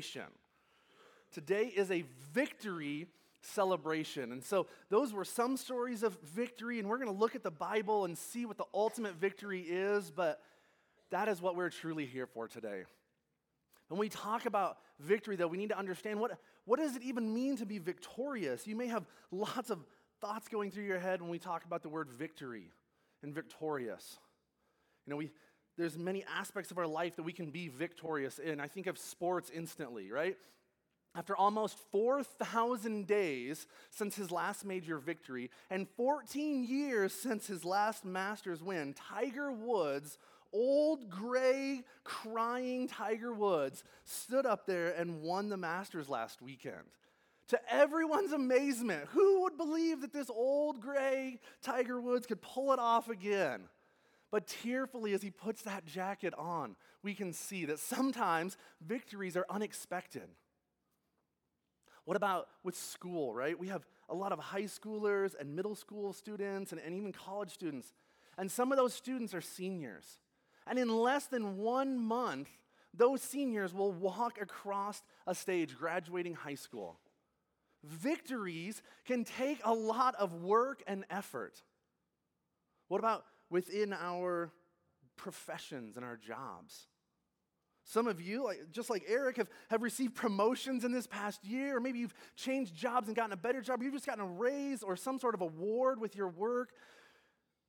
celebration. Today is a victory celebration. And so those were some stories of victory, and we're going to look at the Bible and see what the ultimate victory is, but that is what we're truly here for today. When we talk about victory, though, we need to understand what does it even mean to be victorious? You may have lots of thoughts going through your head when we talk about the word victory and victorious. You know, there's many aspects of our life that we can be victorious in. I think of sports instantly, right? After almost 4,000 days since his last major victory and 14 years since his last Masters win, Tiger Woods, old, gray, crying Tiger Woods, stood up there and won the Masters last weekend. To everyone's amazement, who would believe that this old, gray Tiger Woods could pull it off again? But tearfully, as he puts that jacket on, we can see that sometimes victories are unexpected. What about with school, right? We have a lot of high schoolers and middle school students and even college students. And some of those students are seniors. And in less than 1 month, those seniors will walk across a stage graduating high school. Victories can take a lot of work and effort. What about within our professions and our jobs? Some of you, just like Eric, have received promotions in this past year, or maybe you've changed jobs and gotten a better job. You've just gotten a raise or some sort of award with your work.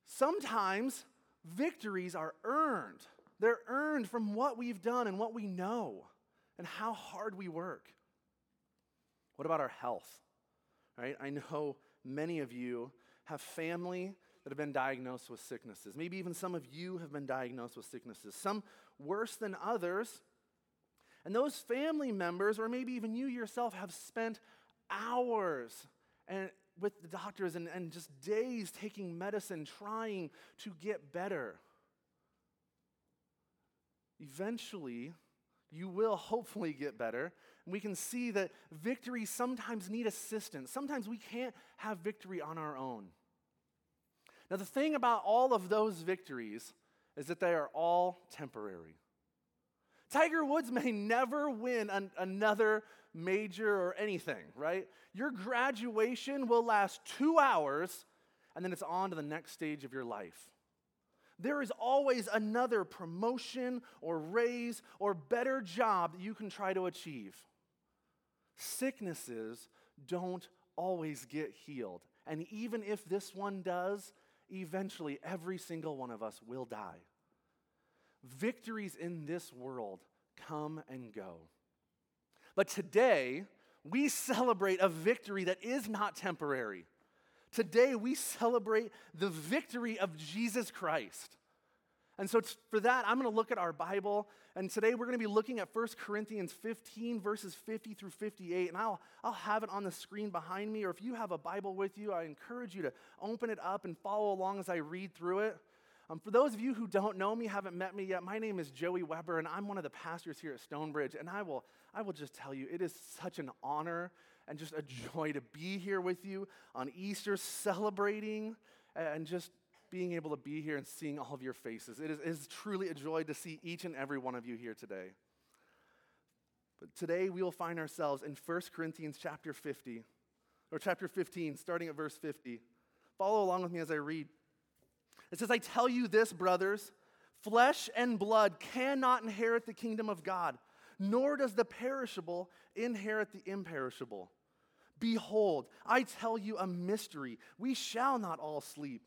Sometimes victories are earned. They're earned from what we've done and what we know and how hard we work. What about our health? Right? I know many of you have family that have been diagnosed with sicknesses. Maybe even some of you have been diagnosed with sicknesses, some worse than others. And those family members, or maybe even you yourself, have spent hours and with the doctors and just days taking medicine, trying to get better. Eventually, you will hopefully get better. And we can see that victories sometimes need assistance. Sometimes we can't have victory on our own. Now, the thing about all of those victories is that they are all temporary. Tiger Woods may never win another major or anything, right? Your graduation will last 2 hours, and then it's on to the next stage of your life. There is always another promotion or raise or better job that you can try to achieve. Sicknesses don't always get healed. And even if this one does, eventually every single one of us will die. Victories in this world come and go. But today, we celebrate a victory that is not temporary. Today, we celebrate the victory of Jesus Christ. And so for that, I'm going to look at our Bible, and today we're going to be looking at 1 Corinthians 15, verses 50 through 58, and I'll have it on the screen behind me, or if you have a Bible with you, I encourage you to open it up and follow along as I read through it. For those of you who don't know me, haven't met me yet, my name is Joey Weber, and I'm one of the pastors here at Stonebridge, and I will just tell you, it is such an honor and just a joy to be here with you on Easter, celebrating and just being able to be here and seeing all of your faces. It is truly a joy to see each and every one of you here today. But today we will find ourselves in 1 Corinthians chapter 15, starting at verse 50. Follow along with me as I read. It says, "I tell you this, brothers, flesh and blood cannot inherit the kingdom of God, nor does the perishable inherit the imperishable. Behold, I tell you a mystery. We shall not all sleep,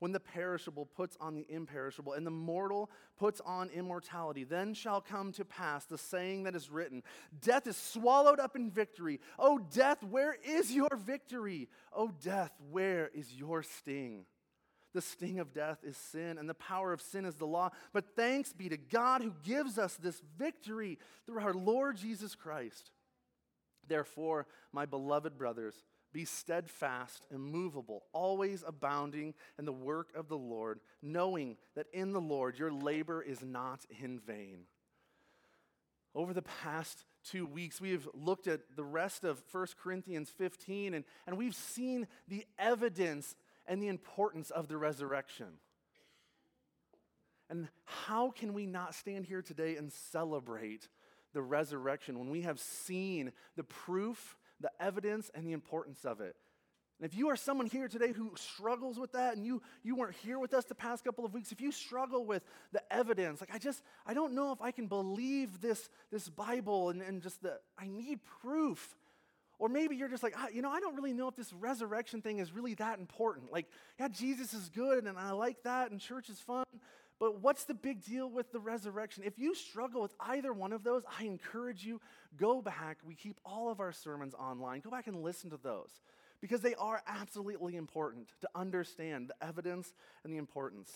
When the perishable puts on the imperishable, and the mortal puts on immortality, then shall come to pass the saying that is written, 'Death is swallowed up in victory. O death, where is your victory? O death, where is your sting?' The sting of death is sin, and the power of sin is the law. But thanks be to God who gives us this victory through our Lord Jesus Christ. Therefore, my beloved brothers, Be steadfast, immovable, always abounding in the work of the Lord, knowing that in the Lord your labor is not in vain. Over the past 2 weeks, we have looked at the rest of 1 Corinthians 15, and we've seen the evidence and the importance of the resurrection. And how can we not stand here today and celebrate the resurrection when we have seen the proof, the evidence, and the importance of it? And if you are someone here today who struggles with that, and you weren't here with us the past couple of weeks, if you struggle with the evidence, like I don't know if I can believe this Bible and just I need proof. Or maybe you're just like, I don't really know if this resurrection thing is really that important. Like, yeah, Jesus is good, and I like that, and church is fun, but what's the big deal with the resurrection? If you struggle with either one of those, I encourage you, go back. We keep all of our sermons online. Go back and listen to those because they are absolutely important to understand the evidence and the importance.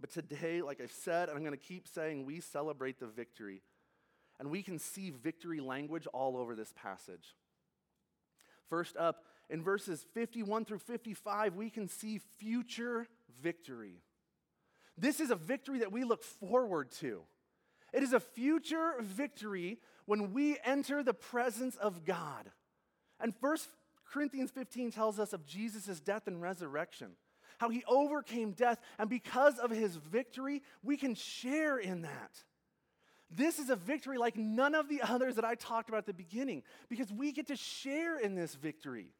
But today, like I've said, and I'm going to keep saying, we celebrate the victory. And we can see victory language all over this passage. First up, in verses 51 through 55, we can see future victory. This is a victory that we look forward to. It is a future victory when we enter the presence of God. And 1 Corinthians 15 tells us of Jesus' death and resurrection, how he overcame death, and because of his victory, we can share in that. This is a victory like none of the others that I talked about at the beginning, because we get to share in this victory.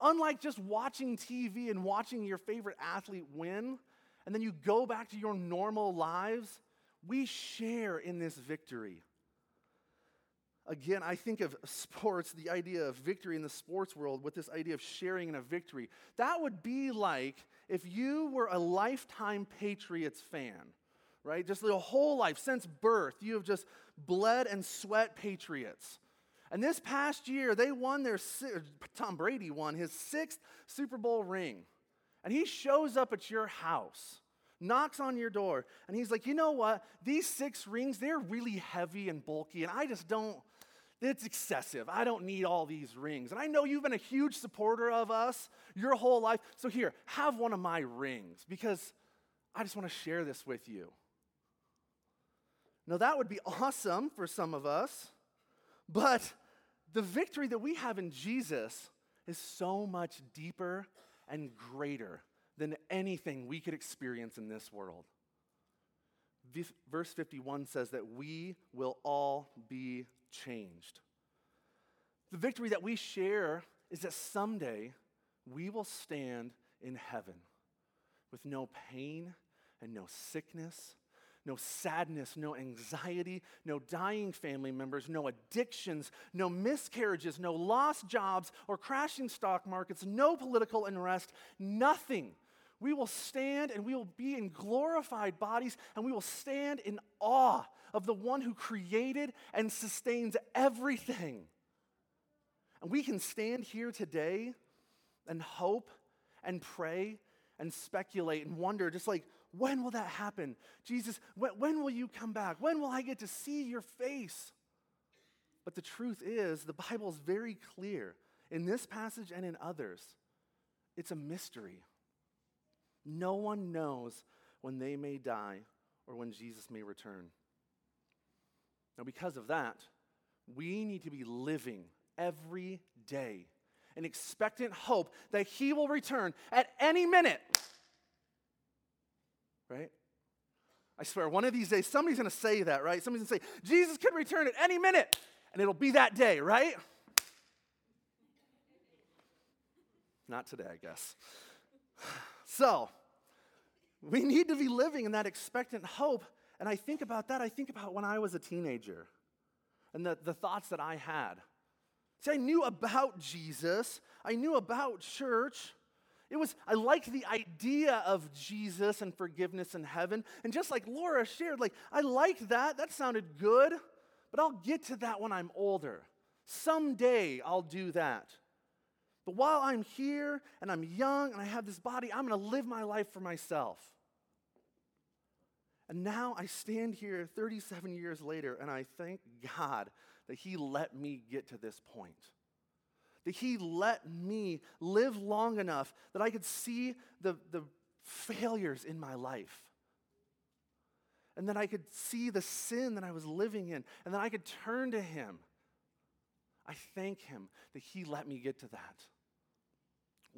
Unlike just watching TV and watching your favorite athlete win, and then you go back to your normal lives, we share in this victory. Again, I think of sports, the idea of victory in the sports world with this idea of sharing in a victory. That would be like if you were a lifetime Patriots fan. Right? Just the whole life, since birth, you have just bled and sweat Patriots. And this past year, they won Tom Brady won his 6th Super Bowl ring. And he shows up at your house, knocks on your door, and he's like, you know what? These 6 rings, they're really heavy and bulky, and it's excessive. I don't need all these rings. And I know you've been a huge supporter of us your whole life, so here, have one of my rings, because I just want to share this with you. Now, that would be awesome for some of us, but the victory that we have in Jesus is so much deeper and greater than anything we could experience in this world. Verse 51 says that we will all be changed. The victory that we share is that someday we will stand in heaven with no pain and no sickness, no sadness, no anxiety, no dying family members, no addictions, no miscarriages, no lost jobs or crashing stock markets, no political unrest, nothing. We will stand and we will be in glorified bodies, and we will stand in awe of the one who created and sustains everything. And we can stand here today and hope and pray and speculate and wonder, just like, when will that happen? Jesus, when will you come back? When will I get to see your face? But the truth is, the Bible is very clear in this passage and in others. It's a mystery. No one knows when they may die or when Jesus may return. Now, because of that, we need to be living every day in expectant hope that he will return at any minute. Right? I swear, one of these days, somebody's going to say that, right? Somebody's going to say, Jesus could return at any minute, and it'll be that day, right? Not today, I guess. So, we need to be living in that expectant hope, and I think about that. I think about when I was a teenager and the thoughts that I had. See, I knew about Jesus. I knew about church. I liked the idea of Jesus and forgiveness in heaven. And just like Laura shared, like, I liked that. That sounded good. But I'll get to that when I'm older. Someday I'll do that. But while I'm here and I'm young and I have this body, I'm going to live my life for myself. And now I stand here 37 years later and I thank God that he let me get to this point. that he let me live long enough that I could see the failures in my life. And then I could see the sin that I was living in, and then I could turn to him. I thank him that he let me get to that.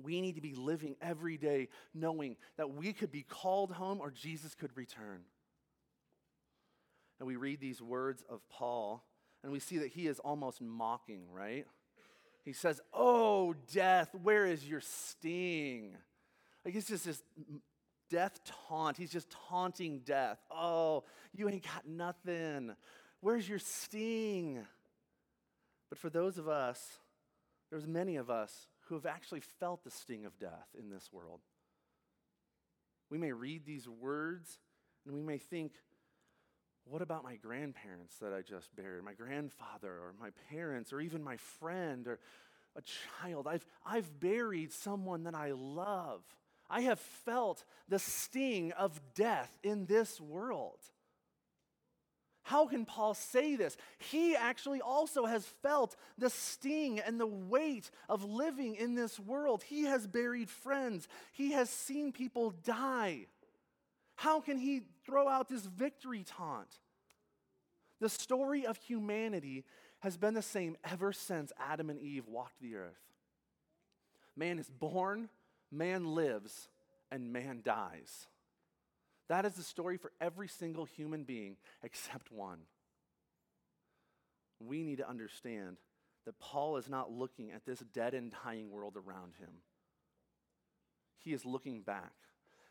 We need to be living every day knowing that we could be called home or Jesus could return. And we read these words of Paul, and we see that he is almost mocking, right? He says, "Oh, death, where is your sting?" Like it's just this death taunt. He's just taunting death. "Oh, you ain't got nothing. Where's your sting?" But for those of us, there's many of us who have actually felt the sting of death in this world. We may read these words and we may think, what about my grandparents that I just buried, my grandfather or my parents or even my friend or a child? I've buried someone that I love. I have felt the sting of death in this world. How can Paul say this? He actually also has felt the sting and the weight of living in this world. He has buried friends. He has seen people die. How can he throw out this victory taunt? The story of humanity has been the same ever since Adam and Eve walked the earth. Man is born, man lives, and man dies. That is the story for every single human being except one. We need to understand that Paul is not looking at this dead and dying world around him. He is looking back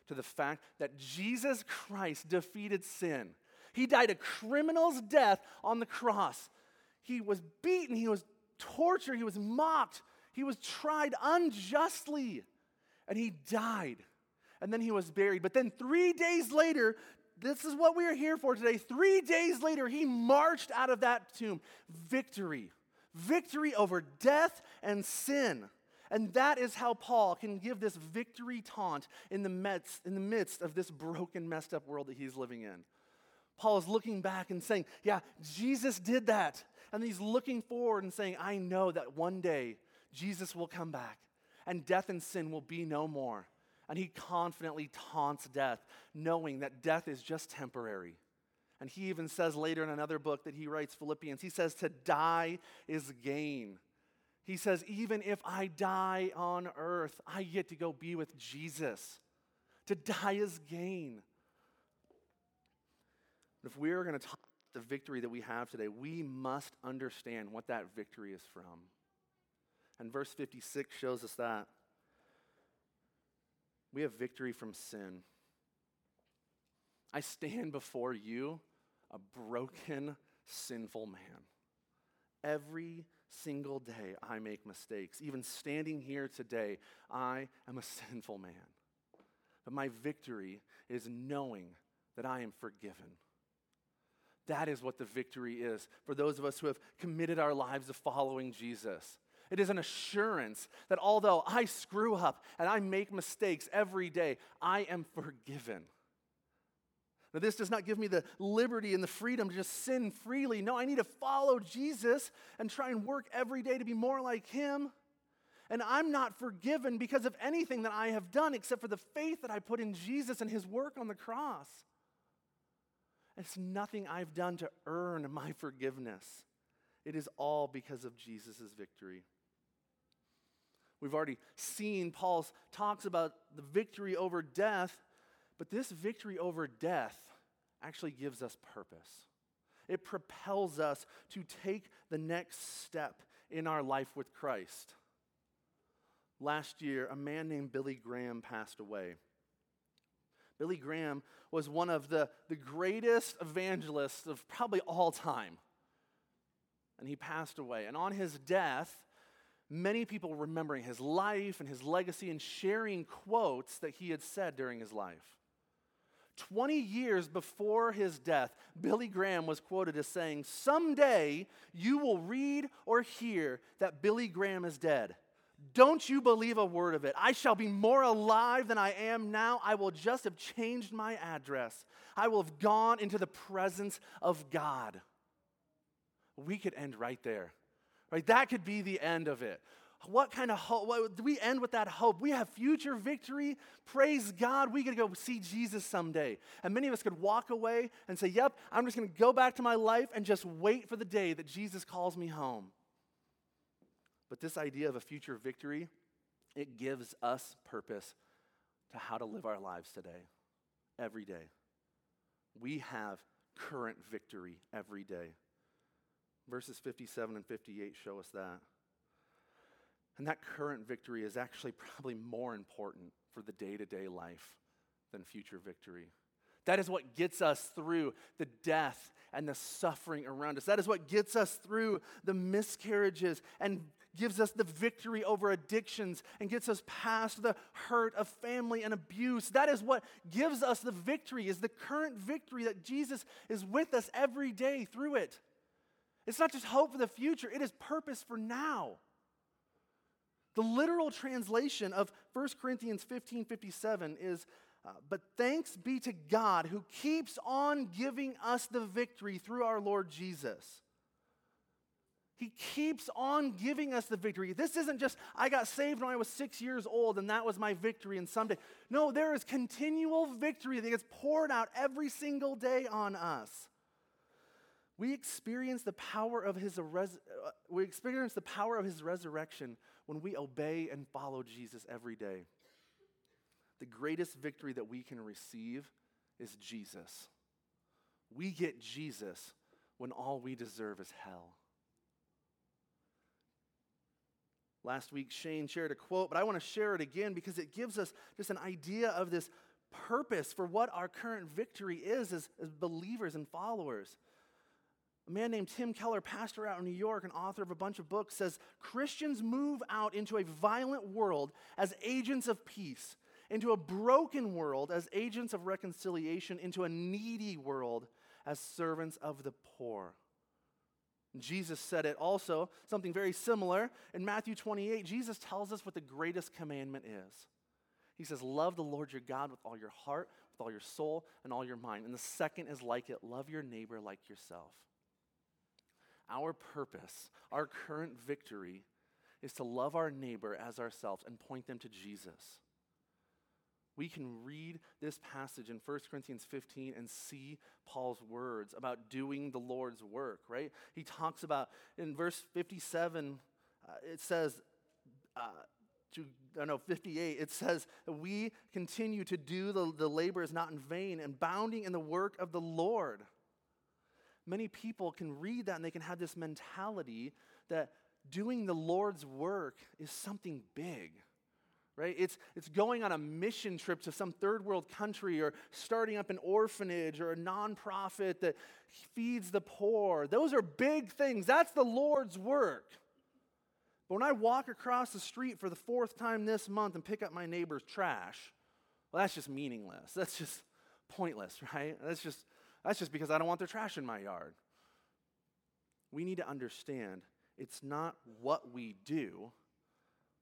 to the fact that Jesus Christ defeated sin. He died a criminal's death on the cross. He was beaten, he was tortured, he was mocked, he was tried unjustly, and he died. And then he was buried. But then 3 days later, this is what we are here for today. 3 days later, he marched out of that tomb. Victory. Victory over death and sin. And that is how Paul can give this victory taunt in the midst of this broken, messed up world that he's living in. Paul is looking back and saying, yeah, Jesus did that. And he's looking forward and saying, I know that one day Jesus will come back and death and sin will be no more. And he confidently taunts death, knowing that death is just temporary. And he even says later in another book that he writes, Philippians, he says, to die is gain. He says, even if I die on earth, I get to go be with Jesus. To die is gain. If we're going to talk about the victory that we have today, we must understand what that victory is from. And verse 56 shows us that. We have victory from sin. I stand before you, a broken, sinful man. Every single day I make mistakes. Even standing here today, I am a sinful man. But my victory is knowing that I am forgiven. That is what the victory is for those of us who have committed our lives to following Jesus. It is an assurance that although I screw up and I make mistakes every day, I am forgiven. Now, this does not give me the liberty and the freedom to just sin freely. No, I need to follow Jesus and try and work every day to be more like him. And I'm not forgiven because of anything that I have done except for the faith that I put in Jesus and his work on the cross. It's nothing I've done to earn my forgiveness. It is all because of Jesus' victory. We've already seen Paul's talks about the victory over death, but this victory over death actually gives us purpose. It propels us to take the next step in our life with Christ. Last year, a man named Billy Graham passed away. Billy Graham was one of the greatest evangelists of probably all time. And he passed away. And on his death, many people remembering his life and his legacy and sharing quotes that he had said during his life. 20 years before his death, Billy Graham was quoted as saying, "Someday you will read or hear that Billy Graham is dead. Don't you believe a word of it. I shall be more alive than I am now. I will just have changed my address. I will have gone into the presence of God." We could end right there. Right? That could be the end of it. What kind of hope? Do we end with that hope? We have future victory. Praise God. We get to go see Jesus someday. And many of us could walk away and say, yep, I'm just going to go back to my life and just wait for the day that Jesus calls me home. But this idea of a future victory, it gives us purpose to how to live our lives today, every day. We have current victory every day. Verses 57 and 58 show us that. And that current victory is actually probably more important for the day-to-day life than future victory. That is what gets us through the death and the suffering around us. That is what gets us through the miscarriages and gives us the victory over addictions and gets us past the hurt of family and abuse. That is what gives us the victory, is the current victory that Jesus is with us every day through it. It's not just hope for the future, it is purpose for now. The literal translation of 1 Corinthians 15:57 is, but thanks be to God who keeps on giving us the victory through our Lord Jesus. He keeps on giving us the victory. This isn't just, I got saved when I was 6 years old and that was my victory and someday. No, there is continual victory that gets poured out every single day on us. We experience the power of his resurrection when we obey and follow Jesus every day. The greatest victory that we can receive is Jesus. We get Jesus when all we deserve is hell. Last week, Shane shared a quote, but I want to share it again because it gives us just an idea of this purpose for what our current victory is as believers and followers. A man named Tim Keller, pastor out in New York and author of a bunch of books, says, Christians move out into a violent world as agents of peace, into a broken world as agents of reconciliation, into a needy world as servants of the poor. Jesus said it also, something very similar. In Matthew 28, Jesus tells us what the greatest commandment is. He says, love the Lord your God with all your heart, with all your soul, and all your mind. And the second is like it, love your neighbor like yourself. Our purpose, our current victory, is to love our neighbor as ourselves and point them to Jesus. We can read this passage in 1 Corinthians 15 and see Paul's words about doing the Lord's work, right? He talks about, in verse 57, it says, 58, it says, we continue to do the labor is not in vain and abounding in the work of the Lord. Many people can read that and they can have this mentality that doing the Lord's work is something big, right? It's going on a mission trip to some third world country or starting up an orphanage or a nonprofit that feeds the poor. Those are big things. That's the Lord's work. But when I walk across the street for the fourth time this month and pick up my neighbor's trash, well, that's just meaningless. That's just pointless, right? That's just because I don't want their trash in my yard. We need to understand it's not what we do,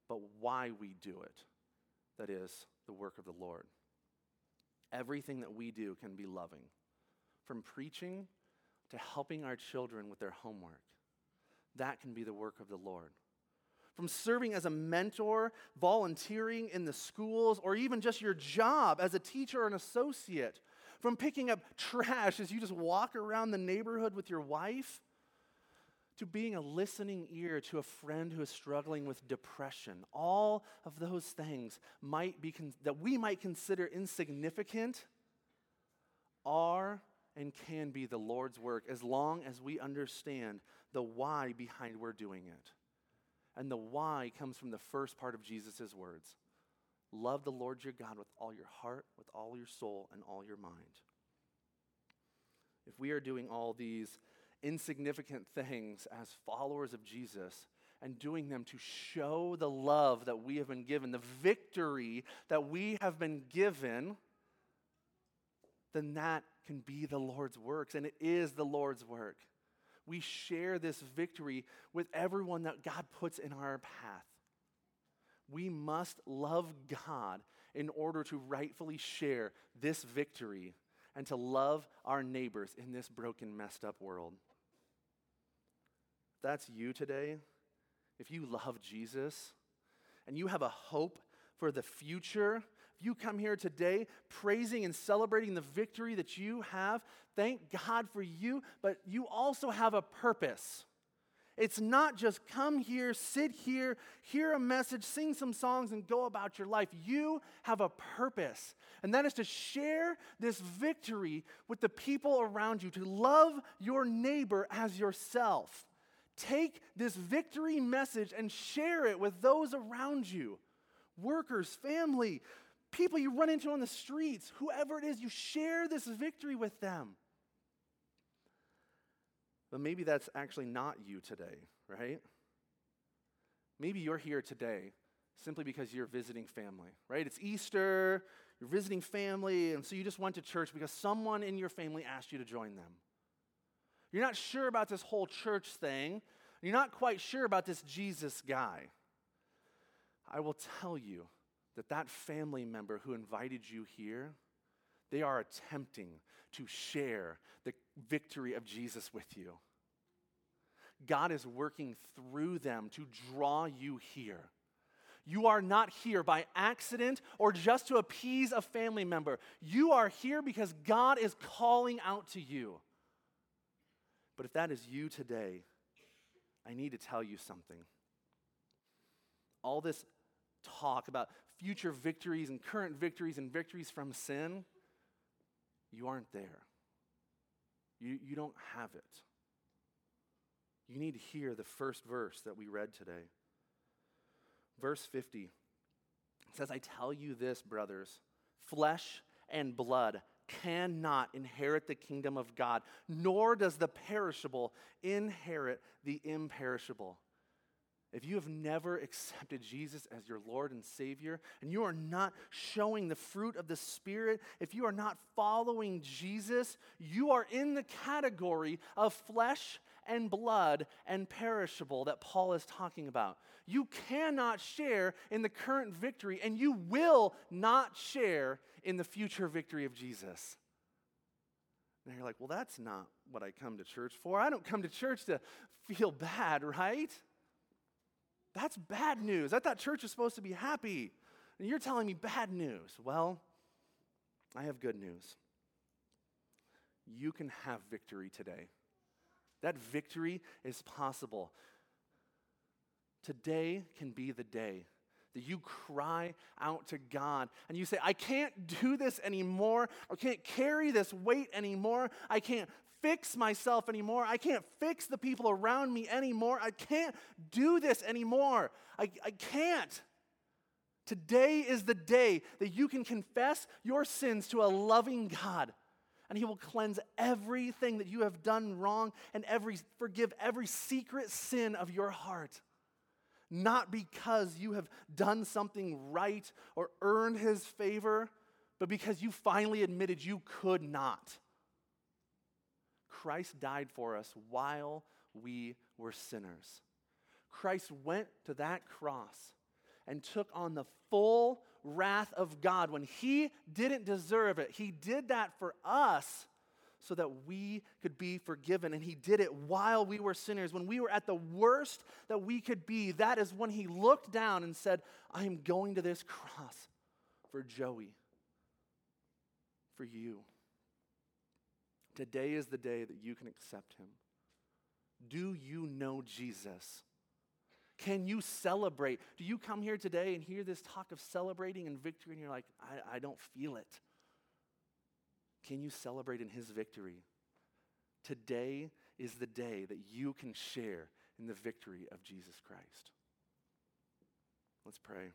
but why we do it. That is the work of the Lord. Everything that we do can be loving, from preaching to helping our children with their homework. That can be the work of the Lord. From serving as a mentor, volunteering in the schools, or even just your job as a teacher or an associate, from picking up trash as you just walk around the neighborhood with your wife, to being a listening ear to a friend who is struggling with depression. All of those things that we might consider insignificant are and can be the Lord's work as long as we understand the why behind we're doing it. And the why comes from the first part of Jesus' words. Love the Lord your God with all your heart, with all your soul, and all your mind. If we are doing all these insignificant things as followers of Jesus and doing them to show the love that we have been given, the victory that we have been given, then that can be the Lord's works, and it is the Lord's work. We share this victory with everyone that God puts in our path. We must love God in order to rightfully share this victory and to love our neighbors in this broken, messed up world. If that's you today, if you love Jesus and you have a hope for the future, if you come here today praising and celebrating the victory that you have, thank God for you, but you also have a purpose. It's not just come here, sit here, hear a message, sing some songs, and go about your life. You have a purpose, and that is to share this victory with the people around you, to love your neighbor as yourself. Take this victory message and share it with those around you, workers, family, people you run into on the streets, whoever it is, you share this victory with them. But maybe that's actually not you today, right? Maybe you're here today simply because you're visiting family, right? It's Easter, you're visiting family, and so you just went to church because someone in your family asked you to join them. You're not sure about this whole church thing. You're not quite sure about this Jesus guy. I will tell you that that family member who invited you here, they are attempting to share the victory of Jesus with you. God is working through them to draw you here. You are not here by accident or just to appease a family member. You are here because God is calling out to you. But if that is you today, I need to tell you something. All this talk about future victories and current victories and victories from sin, you aren't there. You don't have it. You need to hear the first verse that we read today. Verse 50, it says, I tell you this, brothers, flesh and blood cannot inherit the kingdom of God, nor does the perishable inherit the imperishable. If you have never accepted Jesus as your Lord and Savior, and you are not showing the fruit of the Spirit, if you are not following Jesus, you are in the category of flesh and blood and perishable that Paul is talking about. You cannot share in the current victory, and you will not share in the future victory of Jesus. And you're like, well, that's not what I come to church for. I don't come to church to feel bad, right? That's bad news. I thought church was supposed to be happy, and you're telling me bad news. Well, I have good news. You can have victory today. That victory is possible. Today can be the day that you cry out to God, and you say, I can't do this anymore. I can't carry this weight anymore. I can't fix myself anymore. I can't fix the people around me anymore. I can't do this anymore. I can't. Today is the day that you can confess your sins to a loving God, and He will cleanse everything that you have done wrong and forgive every secret sin of your heart. Not because you have done something right or earned His favor, but because you finally admitted you could not. Christ died for us while we were sinners. Christ went to that cross and took on the full wrath of God when He didn't deserve it. He did that for us, so that we could be forgiven. And He did it while we were sinners. When we were at the worst that we could be, that is when He looked down and said, I am going to this cross for Joey, for you. Today is the day that you can accept Him. Do you know Jesus? Can you celebrate? Do you come here today and hear this talk of celebrating and victory and you're like, I don't feel it? Can you celebrate in His victory? Today is the day that you can share in the victory of Jesus Christ. Let's pray.